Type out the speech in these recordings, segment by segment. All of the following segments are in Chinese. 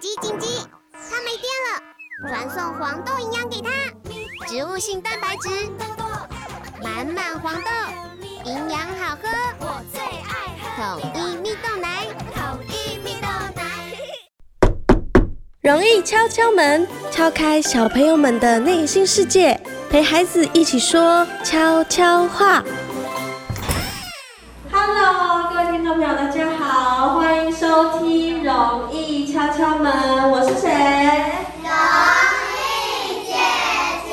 紧急！它没电了，传送黄豆营养给它，植物性蛋白质，满满黄豆，营养好喝，我最爱喝统一蜜豆奶，统一蜜豆奶。容易敲敲门，敲开小朋友们的内心世界，陪孩子一起说悄悄话。Hello， 各位听众朋友，大家好，欢迎收听《容易敲敲门》，我是谁？容易姐姐。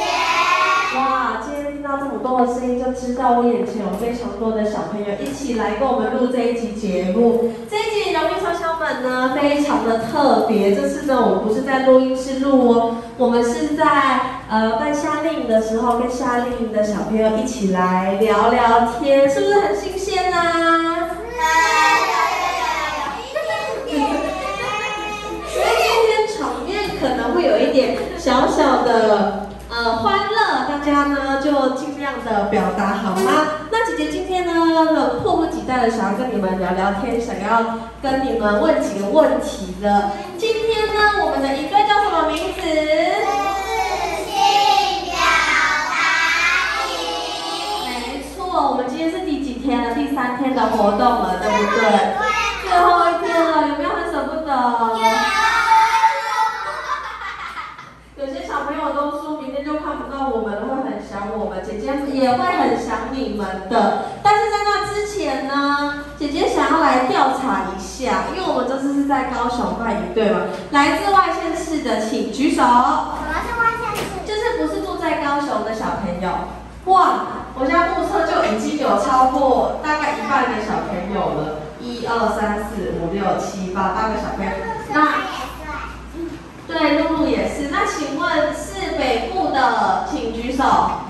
哇，今天听到这么多的声音，就知道我眼前有非常多的小朋友一起来跟我们录这一集节目。这一集《容易敲敲门》呢，非常的特别。这次呢，我们不是在录音室录哦，我们是在办夏令营的时候，跟夏令营的小朋友一起来聊聊天，是不是很新鲜啊？所以今天场面可能会有一点小小的欢乐，大家呢就尽量的表达好吗？那姐姐今天呢迫不及待的想要跟你们聊聊天，想要跟你们问几个问题的。今天呢我们的一队叫什么名字？我们今天是第几天了？第三天的活动了，对不对？最后一天了，有没有很舍不得？有些小朋友都说明天就看不到我们了，会很想我们，姐姐也会很想你们的。但是在那之前呢，姐姐想要来调查一下，因为我们这次是在高雄办营队嘛，来自外县市的请举手。什么是外县市？就是不是住在高雄的小朋友。哇！我家目测就已经有超过大概一半的小朋友了，1、2、3、4、5、6、7、8，八个小朋友。那对，露露也是。那请问是北部的，请举手。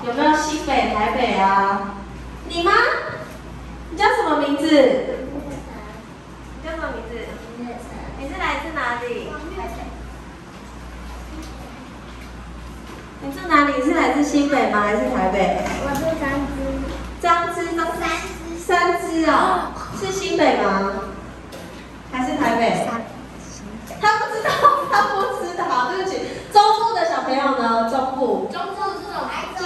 有没有新北、台北啊？你吗？你叫什么名字？你叫什么名字？你是来自哪里？你是哪里？你是来自新北吗？还是台北？我是张芝哦，是新北吗？还是台北？他不知道，对不起。中部的小朋友呢？中部就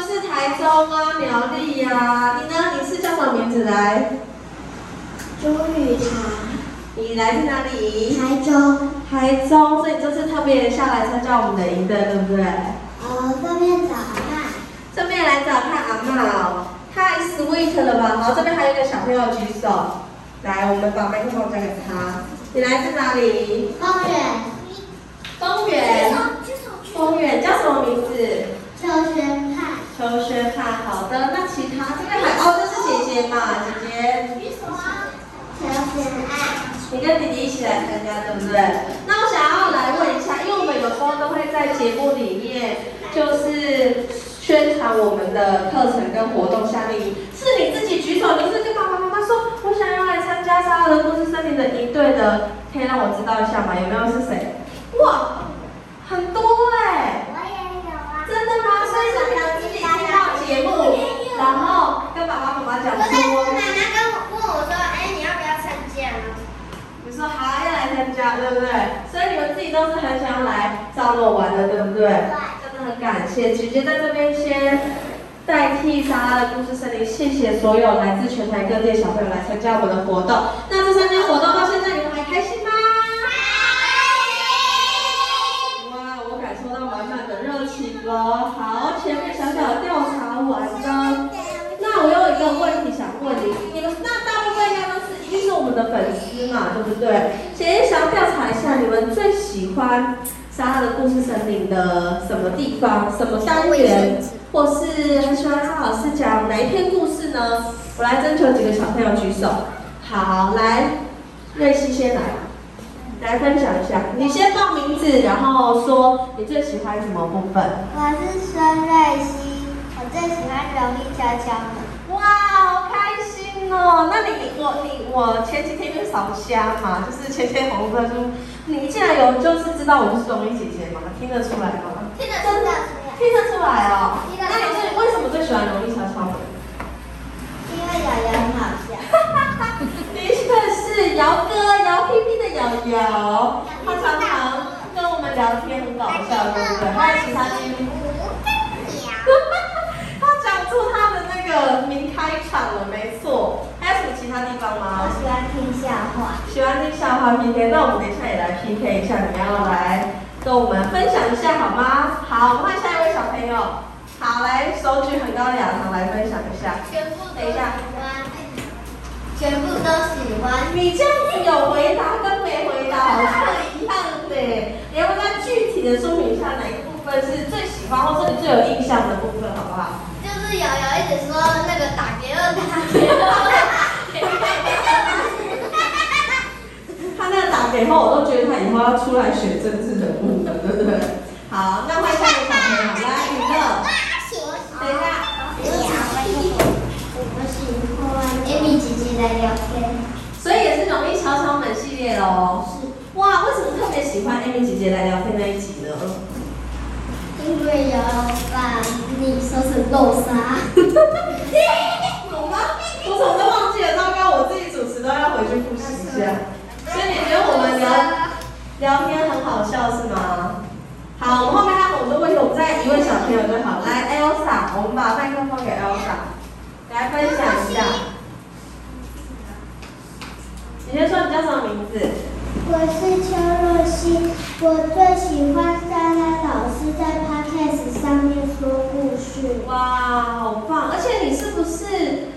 是台中啊、苗栗啊。你呢？你是叫什么名字来？朱雨茶。你来自哪里？台中，所以这次特别下来参加我们的营队，对不对？这边找阿嬷，这边来找看阿嬷哦，太 sweet 了吧！好，这边还有一个小朋友举手，来，我们把麦克风交给他。你来自哪里？丰原，叫什么名字？邱轩派。好的，那其他这边还这是姐姐嘛？姐姐。你跟弟弟一起来参加，对不对？那我想要来问一下，因为我们有时候都会在节目里面就是宣传我们的课程跟活动夏令营，是你自己举手，你是跟爸爸妈妈说我想要来参加莎拉的故事森林的营队的，可以让我知道一下吗？有没有是谁？哇，很多哎！我也有啊。真的吗？所以是你们自己听到节目，然后跟爸爸妈妈讲说。说好要来参加，对不对？所以你们自己都是很想要来找我玩的，对不对？真的很感谢，姐姐在这边先代替莎拉的故事森林，谢谢所有来自全台各地的小朋友来参加我们的活动。那这3天活动到现在，你们还开心吗？开心！哇，我感受到满满的热情了。好，前面小小的调查完了，那我有一个问题想问你，你们那大部分应该都是一定是我们的粉丝。嘛，对不对？姐姐想要调查一下，你们最喜欢莎拉的故事森林的什么地方、什么单元，或是很喜欢莎老师讲哪一篇故事呢？我来征求几个小朋友举手。好，来，瑞希先来分享一下。你先报名字，然后说你最喜欢什么部分。我是孙瑞希，我最喜欢容易敲敲门。哇，好开心！哦，那我前几天就扫瞎嘛，就是前天红哥说，你竟然有就是知道我是容易姐姐嘛，听得出来吗？听得出来哦。那你最为什么最喜欢容易敲敲门？因为瑶瑶很好笑。的确是姚哥姚屁屁的瑶瑶，他常常跟聊天很搞笑，对不对？还有其他几位，他讲出他的那个名开场了，没错。还有什么其他地方吗？我喜欢听笑话，喜欢听笑话 PK。那我们等一下也来 PK 一下，你要来跟我们分享一下好吗？好，我们看下一位小朋友。好，来手举很高的雅棠来分享一下。全部等一下。 全部都喜欢。你这样子有回答跟没回答好像一样的，你要不要具体的说明一下哪一个部分是最喜欢或者最有印象的部分，好不好？就是瑶瑶一直说那个打结二打结他那个打结后，我都觉得他以后要出来选政治人物了，对不对？好，那换下一个小朋友来，娱乐。等一下。 Amy 姐姐来聊天，所以也是容易敲敲门系列喽。是。哇，为什么特别喜欢 Amy 姐姐来聊天那一集呢？因为有把你说成豆沙。我吗？我怎么都忘记了，糟糕，我自己主持都要回去复习一下。所以你觉得我们聊天很好笑是吗？好，我们后面还有很多问题，我们再一位小朋友就好。来 ，Elsa， 我们把麦克风给 Elsa。 来分享一下，你先说你叫什么名字？我是邱若曦，我最喜欢莎拉老师在 podcast 上面说故事。哇，好棒！而且你是不是，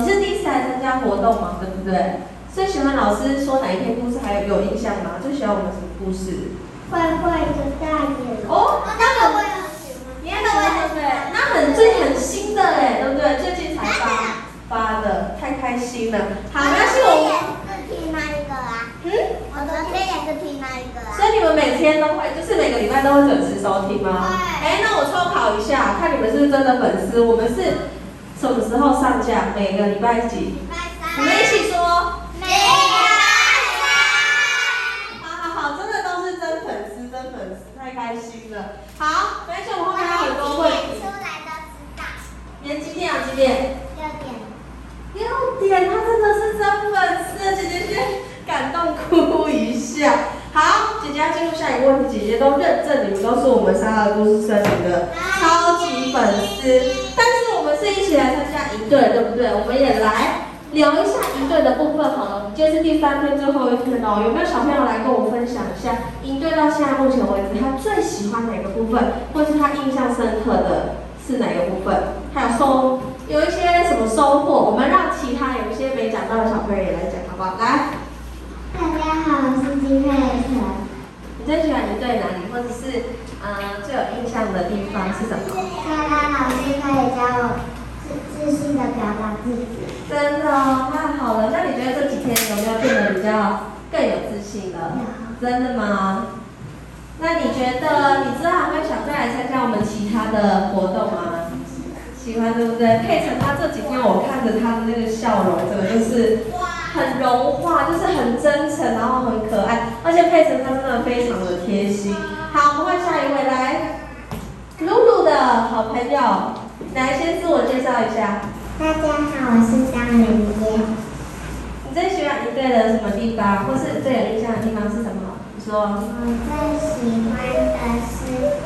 你是第一次来参加活动嘛？对不对？最喜欢老师说哪一篇故事？还有印象吗？最喜欢我们什么故事？坏坏的大野狼。哦，那个我也很喜欢。你也喜欢对不对？那很新的嘞，对不对？最近。 发的太开心了，好，没关系，我也是听那一个啊。嗯，我昨天也是听那一个啊。所以你们每天都会，就是每个礼拜都会准时收听吗？对。哎，那我抽考一下，看你们是不是真的粉丝。我们是什么时候上架？每个礼拜几？礼拜三。你们一起说。每个礼拜三。好好好，真的都是真粉丝，真粉丝，太开心了。好，没事，我后面还有很多问题。出来都知道。你几点啊？几点？ 6点，他真的是真粉丝，姐姐先感动哭一下。好，姐姐要进入下一个问题，姐姐都认证你们都是我们莎拉故事森林的超级粉丝，但是我们是一起来参加营队，对不对？我们也来聊一下营队的部分好了。今天是第3天最后一天哦，有没有小朋友来跟我分享一下营队到现在目前为止，他最喜欢哪个部分，或是他印象深刻的是哪个部分？还有有一些什么收获？我们让其他有一些没讲到的小朋友也来讲，好不好？来，大家好，我是金佩晨。你最喜欢一对哪里，或者是最有印象的地方是什么？莎拉老师可以教我自信的表达自己。真的哦，太好了！那你觉得这几天有没有变得比较更有自信了？真的吗？那你觉得你之后还会想再来参加我们其他的活动吗？ 喜欢对不对？佩晨他这几天我看着他的那个笑容，真的就是很融化，就是很真诚，然后很可爱。而且佩晨他真的非常的贴心。好，我们换下一位来，露露的好朋友，来先自我介绍一下。大家好，我是张玲玲。你最喜欢一队的什么地方，或是最有印象的地方是什么？你说。我最喜欢的是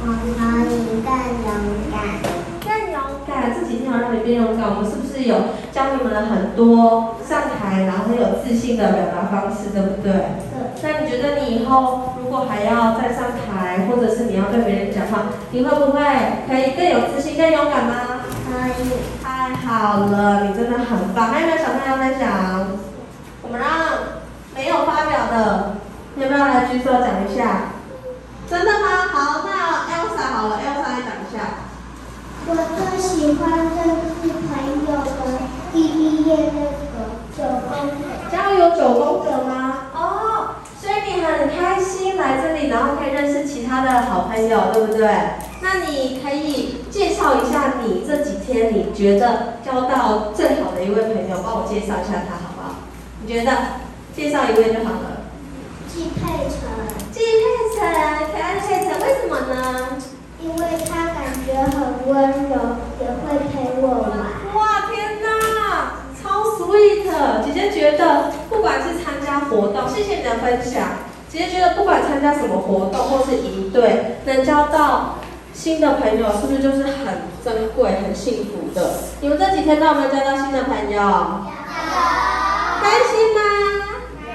我可以更勇敢。 这几天要让你变勇敢，我们是不是有教你们了很多上台然后很有自信的表达方式，对不对？对。那你觉得你以后如果还要再上台，或者是你要跟别人讲话，你会不会可以更有自信、更勇敢吗？可以。太好了，你真的很棒。还有没有小朋友分享？我们让没有发表的，有没有来举手讲一下？真的吗？好，那 Elsa 好了 ，Elsa 来讲一下。 我最喜欢的是朋友的毕业那个9公主，有9公主吗？哦，所以你很开心来这里，然后可以认识其他的好朋友，对不对？那你可以介绍一下你这几天你觉得交到最好的一位朋友，帮我介绍一下他好不好？你觉得介绍一位就好了。季佩晨。季佩晨，可爱的佩晨，为什么呢？ 因为他感觉很温柔，也会陪我玩。哇，天哪，超 sweet！ 姐姐觉得，不管是参加活动，谢谢你的分享。其实觉得不管参加什么活动或是营队，能交到新的朋友，是不是就是很珍贵、很幸福的？你们这几天都有没有交到新的朋友？有。开心吗？开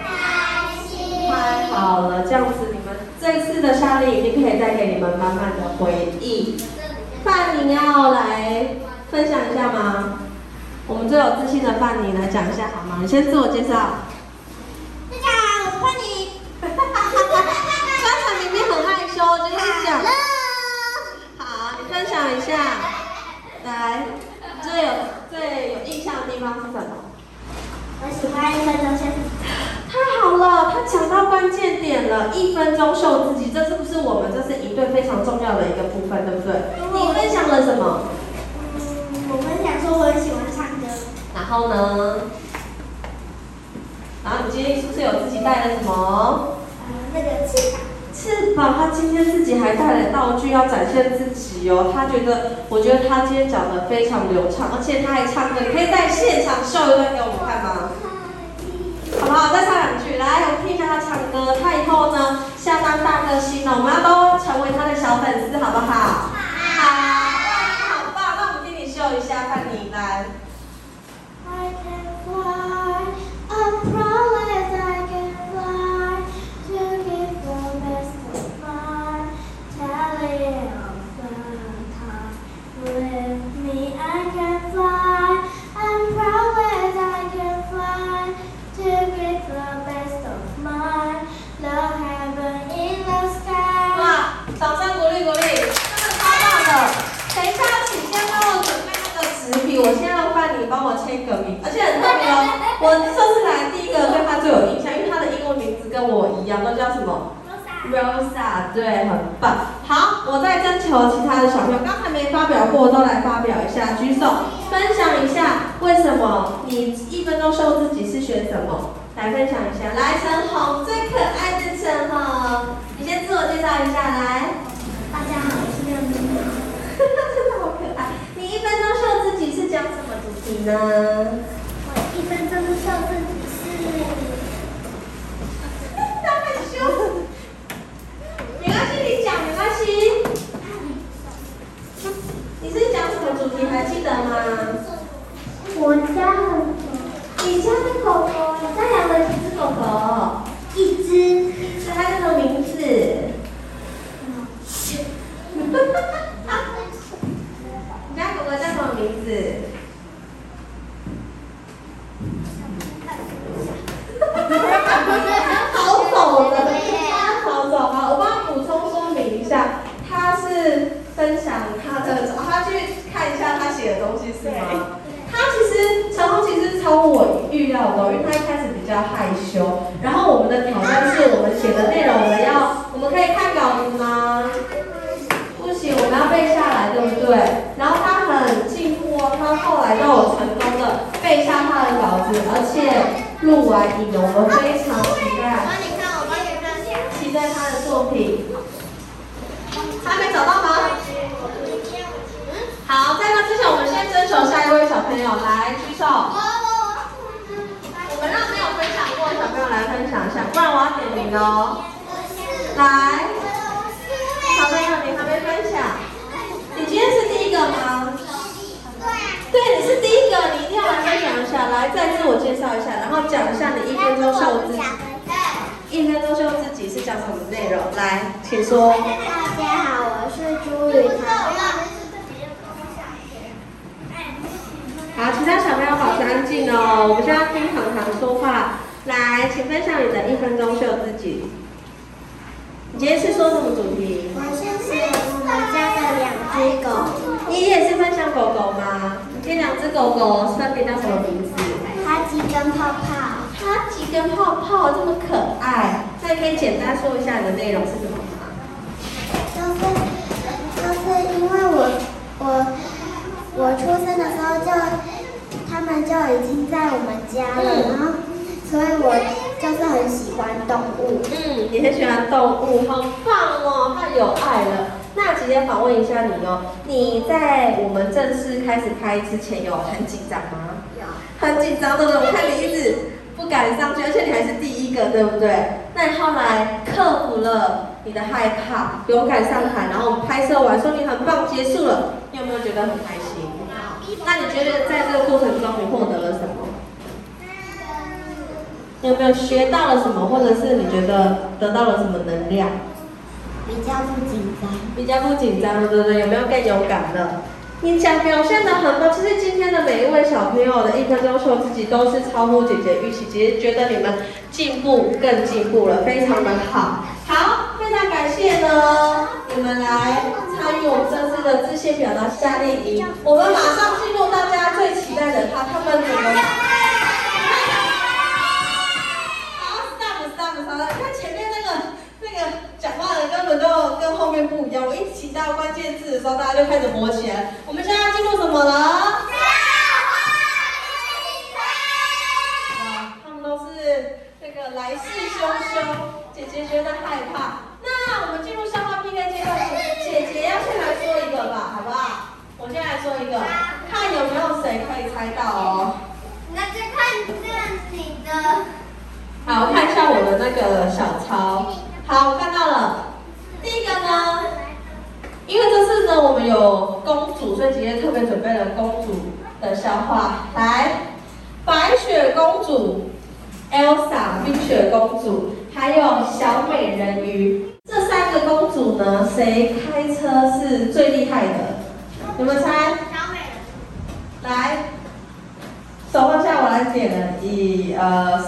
心。太好了，这样子你们这次的夏令营一定可以带给你们满满的回忆。范宁要来分享一下吗？我们最有自信的范宁来讲一下好吗？你先自我介绍。大家好，我是范宁。刚才明明很害羞，就是讲。好，你分享一下，来，最有印象的地方是什么？我喜欢1分钟秀自己。太好了，他讲到关键点了，1分钟秀自己，这是不是我们这是一对非常重要的一个部分，对不对？你分享了什么？我分享说我很喜欢唱歌。然后呢？然后你今天是不是有自己带了什么？那个翅膀。翅膀，他今天自己还带了道具要展现自己哦。他觉得，我觉得他今天讲得非常流畅，而且他还唱歌，你可以在现场秀一段给我们看吗？好不好？再唱两句，来，我们听一下他唱歌。他以后呢，下当大歌星了，我们要都成为他的小粉丝，好不好？好，好棒！那我们听你秀一下，范宁来。I can fly, I promise I can fly, to give the best of mine, telling of the time. With me, I can fly, I promise I can fly, to give the best of mine, love heaven in the sky. 哇，掌声鼓励鼓励。等一下，请先帮我准备那个纸笔，我先让范宁帮我签个名，而且很特别哦。我这次来第一个对他最有印象，因为他的英文名字跟我一样，都叫什么 ？Rosa， 对，很棒。好，我再征求其他的小朋友，刚才没发表过，都来发表一下，举手分享一下为什么你1分钟秀自己是学什么？来分享一下，来，陈红，最可爱的陈红，你先自我介绍一下，来。大家好，我是廖。真的好可爱！你1分钟秀自己是讲什么主题呢？我1分钟秀自己是……他很凶，没关系，你讲没关系。你是讲什么主题还记得吗？我家很狗。你家的狗狗？你家养了几只狗狗？一只。一只，它叫什么名字？你家狗狗叫什么名字？好走的，好走啊！我帮他补充说明一下，他是分享他的，他去看一下他写的东西是吗？他其实陈红其实超我预料的，因为他一开始比较害羞。然后我们的挑战是我们写的内容，我们可以看稿子吗？我们要背下来，对不对？然后他很进步哦，他后来让我成功的背下他的稿子，而且录完影，我们非常期待。期待他的作品。还没找到吗？好，在那之前，我们先征求下一位小朋友来举手。我们让没有分享过的小朋友来分享一下，不然我要点名哦。来。小朋友，你还没分享？你今天是第一个吗？对，你是第一个，你一定要来分享一下，来再自我介绍一下，然后讲一下你1分钟秀自己。1分钟秀自己是讲什么内容？来，请说。大家好，我是朱雨堂。好，其他小朋友保持安静哦，我们现在听堂堂说话。来，请分享你的1分钟秀自己。你今天是说什么主题？我是写我们家的2只狗。你也是分享狗狗吗？这2只狗狗分别叫什么名字？哈吉跟泡泡。哈吉跟泡泡这么可爱，那你可以简单说一下你的内容是什么吗？就是因为我出生的时候就他们就已经在我们家了，然后所以我。就是很喜欢动物。嗯，你很喜欢动物，好棒哦，太有爱了。那直接访问一下你哦，你在我们正式开始拍之前有很紧张吗？有。很紧张的，我看你一直不敢上去，而且你还是第一个，对不对？那你后来克服了你的害怕，勇敢上台，然后我们拍摄完说你很棒，结束了，你有没有觉得很开心？那你觉得在这个过程中你获得了什么？你有没有学到了什么，或者是你觉得得到了什么能量？比较不紧张，对不对？有没有更勇敢了？ 你讲表现得很棒，其实今天的每一位小朋友的1分钟秀自己都是超乎姐姐预期，姐姐觉得你们更进步了，非常的好。好，非常感谢呢，你们来参与我们这次的自信表达夏令营。我们马上进入大家最期待的他们怎么？好 ，stop， 看前面那个。 讲话的根本都跟后面不一样，我一提到关键字的时候，大家就开始磨起来。我们现在进入什么了？哇，他们都是那个来势汹汹，姐姐觉得害怕。那我们进入笑话 PK 阶段，姐姐要先来说一个吧，好不好？我先来说一个，看有没有谁可以猜到哦。那就看这里的。好，我看一下我的那个小抄。 好，我看到了。第一个呢，因为这次呢我们有公主，所以姐姐特别准备了公主的笑话。来，白雪公主 ，Elsa 冰雪公主，还有小美人鱼，这三个公主呢，谁开车是最厉害的？你们猜？小美人。来，手放下，我来点了，1、2、3。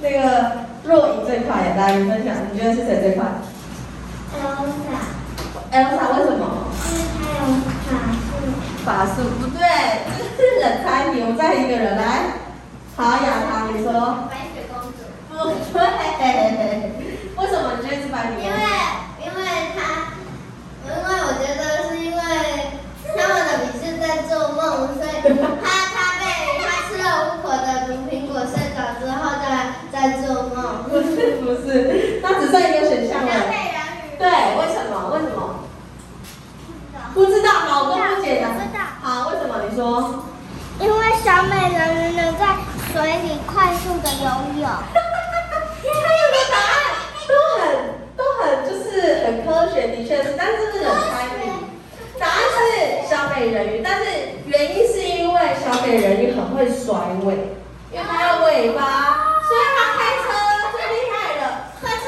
那个。 若影最快，来你分享，你觉得是谁最快 ？Elsa。Elsa 为什么？因为她有法术。不对，这是冷猜题，我再一个人来。好，雅棠，你说。白雪公主。不对。为什么你觉得是白雪公主？因为我觉得是因为他们的笔是在做梦，所以他吃了无果的毒苹果，生长之后在做梦。 不是，那只剩一个选项了。对，为什么？不知道，好，我不解答。好，为什么？你说。因为小美人鱼能在水里快速的游泳。他有个答案，都很就是很科学，的确是，但是这种猜谜。答案是小美人鱼，但是原因是因为小美人鱼很会甩尾，因为它有尾巴。 所以他开车最厉害了，在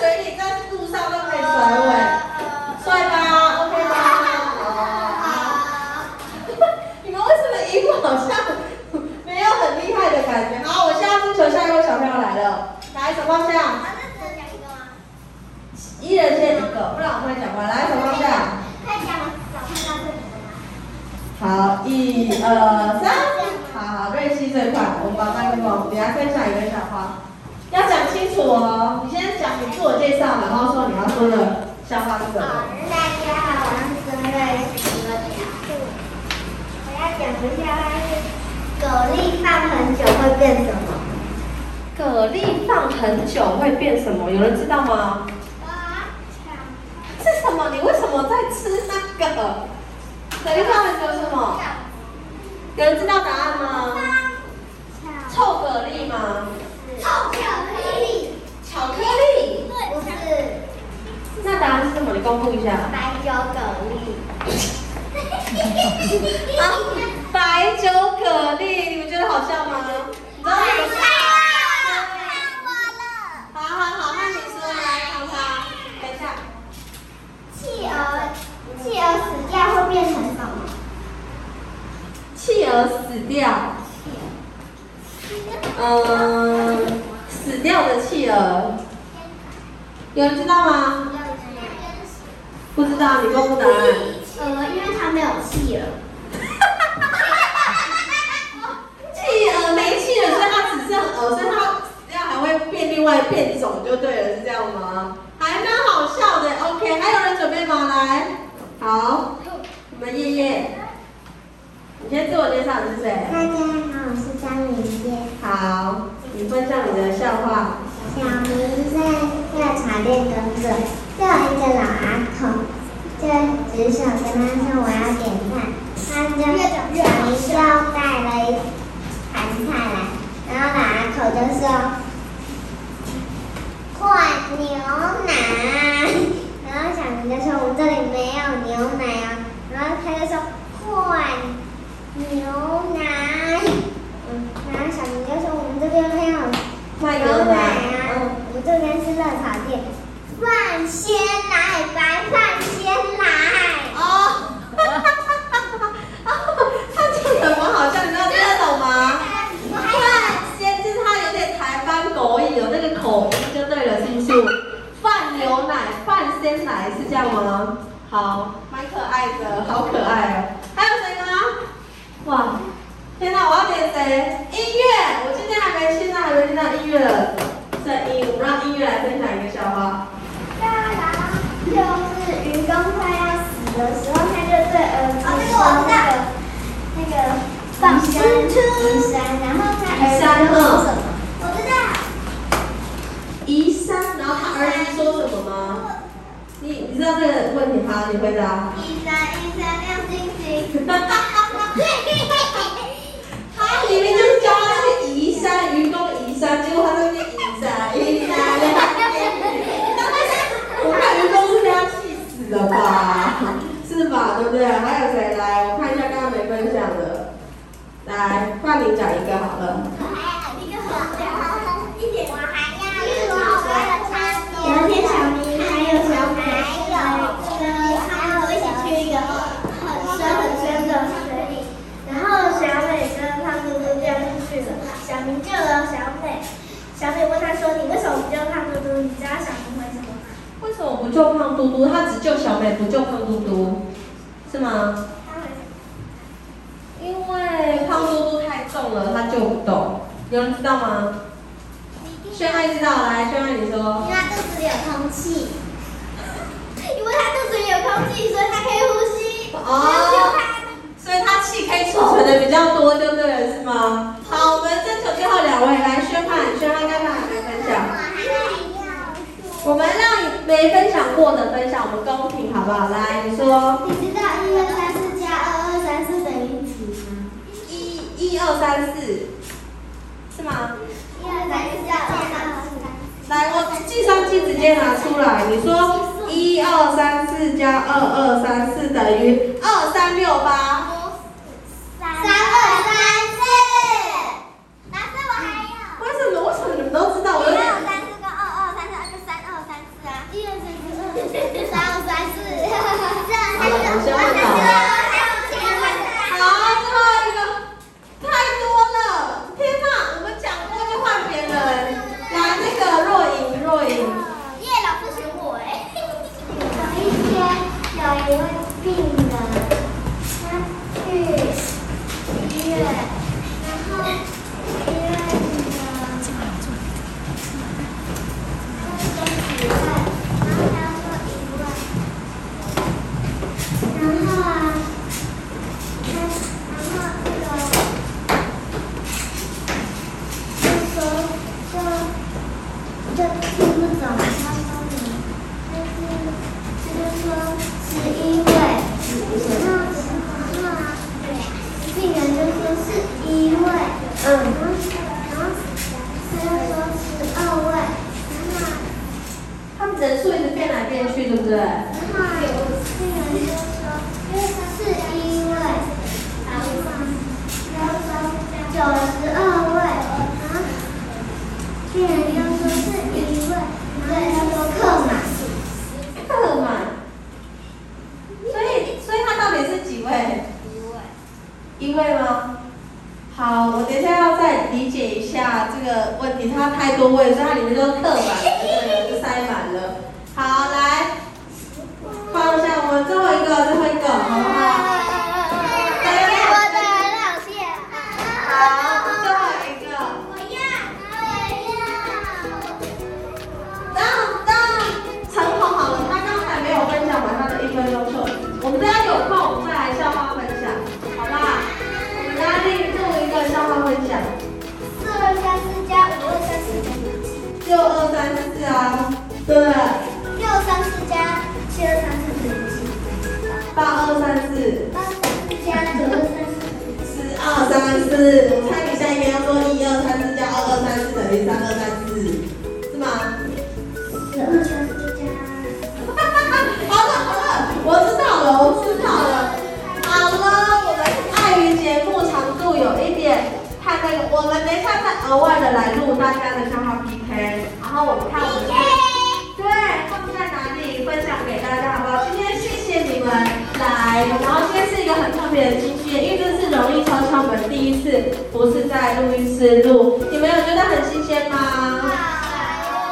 水里，在路上都可以甩尾，帅吧 ？OK 吧？好，你们为什么一副好像没有很厉害的感觉？好，我现在要求下一位小朋友来了，来手放下。啊，那只能讲一个吗？一人先一个，不然我会讲完。来手放下。快讲，找看到这里了吗？好，1、2、3。 好，瑞希最快，我们把麦克风，等下分享一个小话，要讲清楚哦。你先讲你自我介绍，然后说你要说的笑话是什么。大家好，我是瑞希，我要讲的笑话是：蛤蜊放很久会变什么？蛤蜊放很久会变什么？有人知道吗？是什么？你为什么在吃那个？蛤蜊放很久是什么？ 有人知道答案吗？臭蛤蜊吗？臭巧克力。不是。那答案是什么？你公布一下。白酒蛤蜊。啊，白酒蛤蜊，你们觉得好笑吗？你知道那个笑话吗？好，那你说来，好不好？等一下。企鹅死掉会变成什么？ 企鹅死掉，死掉的企鹅，有人知道吗？不知道，你公布答案。因为它没有企鹅。企鹅没企鹅，所以它只剩鹅，所以它死掉还会变另外变种，就对了，是这样吗？还蛮好笑的。OK， 还有人准备吗？来，好，我们夜夜。 你先自我介绍，你是谁？大家好，我是张雨欣。好，你分享你的笑话。小明在调查电灯者，就有一个老阿公，就举手跟他说：“我要点饭。”他就小明就带了一盘菜来，然后妈拿口罩说：“换牛奶。”然后小明就说：“我们这里没有牛奶啊。”然后他就说：“换牛奶。”然后小明就说：“我们这边没有牛奶啊，我们这边是热炒店，饭鲜奶，白饭鲜奶。”哦，他这个我好像你知道听得懂吗？饭鲜就是他有点台湾国语，有那个口音就对了，是不是？饭牛奶，饭鲜奶是这样吗？好，蛮可爱的，好可爱哦。还有谁呢？哇，天哪，我要点谁？音乐，我今天还没听到，还没听到音乐的声音，我们让音乐来分享一个笑话。大郎就是愚公快要死的时候，他就对儿子说那个。放山，然后他儿子说什么？我知道。移山，然后他儿子说什么吗？你知道这个问题吗？你回答。移山，移山亮星星。他明明就是教他去移山，愚公移山，结果他在那边移山，移山亮星星。我看愚公是被他气死了吧？是吧？对不对？还有谁来？我看一下刚刚没分享的。来，换你讲一个好了。我还要一点，我还要。昨天小明还有小美还有跟我一起去一个很深的水里，然后小美跟胖嘟嘟掉进去了，小明救了小美。小美问他说：“你为什么不救胖嘟嘟？”你知道小明回什么吗？为什么不救胖嘟嘟？他只救小美，不救胖嘟嘟，是吗？因为胖嘟嘟太重了，他救不动。有人知道吗？轩爱知道，来，轩爱你说。因为他肚子里有空气，因为他肚子里有空气，所以他可以呼吸。哦。所以他气可以储存的比较多，就对了，是吗？好，我们征求最后两位来，轩爱刚刚还没分享。我们让没分享过的分享，我们公平好不好？来，你说。你知道1、2、3、4+2、2、3、4等于？1、2、3、4，是吗？1、2、3、4+2、3、4。来，我计算器直接拿出来。你说1、2、3、4+2、2、3、4等于2、3、6、8。3、2、3、4。老师，我还有。为什么你们都知道？我有点。1、2、3、4跟2、2、3、4啊。1、2、3、4、2、3、4。好了，我先问了。有一位病人，他去医院，然后医院的那个几位，然后他说1万，然后就听不懂。8、2、3、4，12、3、4，我猜一下。在那边要说1、2、3、4加2、2、3、4等于3、2、3、4，是吗？12加4就加。好了，我知道了。好了，我们碍于节目长度有一点太那个，我们等一下再额外的来录大家的笑话 PK， 然后我们看我们对放在哪里分享给大家，好不好？今天谢谢你们来，然后今天是一个很特别的经历，因为这是容易超超门第一次，不是在录音室录，你们有觉得很新鲜吗？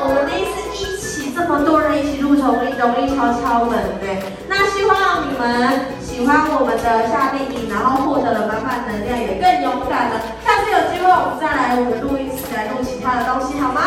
我们第一次一起这么多人一起录容易超超门哎，那希望你们喜欢我们的夏令营，然后获得了满满能量，也更勇敢了。下次有机会我们再来我们录音室来录其他的东西，好吗？